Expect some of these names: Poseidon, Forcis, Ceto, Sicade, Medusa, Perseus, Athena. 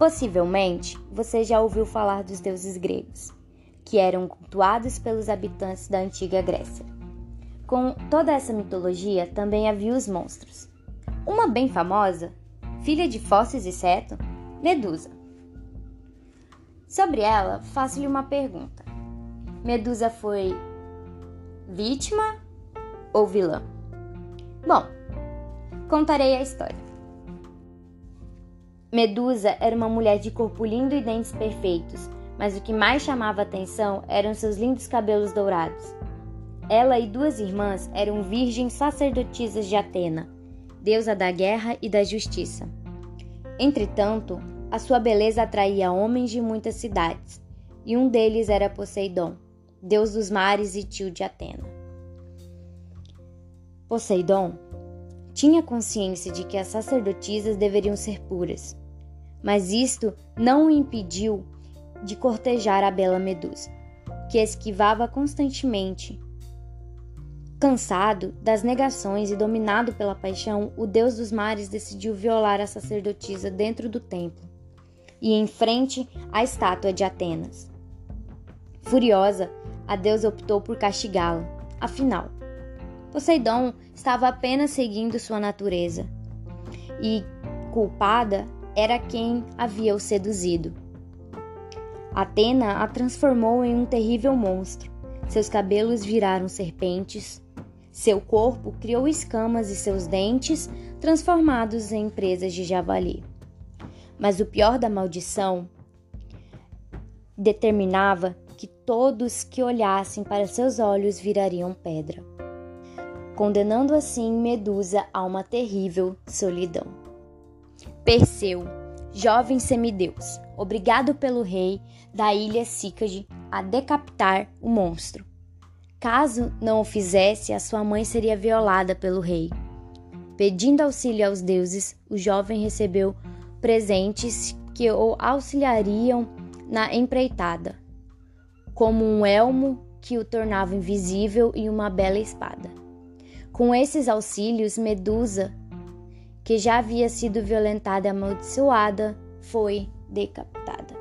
Possivelmente, você já ouviu falar dos deuses gregos, que eram cultuados pelos habitantes da antiga Grécia. Com toda essa mitologia, também havia os monstros. Uma bem famosa, filha de Forcis e Ceto, Medusa. Sobre ela, faço-lhe uma pergunta. Medusa foi vítima ou vilã? Bom, contarei a história. Medusa era uma mulher de corpo lindo e dentes perfeitos, mas o que mais chamava atenção eram seus lindos cabelos dourados. Ela e duas irmãs eram virgens sacerdotisas de Atena, deusa da guerra e da justiça. Entretanto, a sua beleza atraía homens de muitas cidades, e um deles era Poseidon, deus dos mares e tio de Atena. Poseidon tinha consciência de que as sacerdotisas deveriam ser puras, mas isto não o impediu de cortejar a bela Medusa, que esquivava constantemente. Cansado das negações e dominado pela paixão, o deus dos mares decidiu violar a sacerdotisa dentro do templo e em frente à estátua de Atenas. Furiosa, a deusa optou por castigá-la. Afinal, Poseidon estava apenas seguindo sua natureza, e culpada era quem havia o seduzido. Atena a transformou em um terrível monstro. Seus cabelos viraram serpentes, seu corpo criou escamas e seus dentes transformados em presas de javali. Mas o pior da maldição determinava que todos que olhassem para seus olhos virariam pedra, condenando assim Medusa a uma terrível solidão. Perseu, jovem semideus, obrigado pelo rei da ilha Sicade a decapitar o monstro. Caso não o fizesse, a sua mãe seria violada pelo rei. Pedindo auxílio aos deuses, o jovem recebeu presentes que o auxiliariam na empreitada, como um elmo que o tornava invisível e uma bela espada. Com esses auxílios, Medusa, que já havia sido violentada e amaldiçoada, foi decapitada.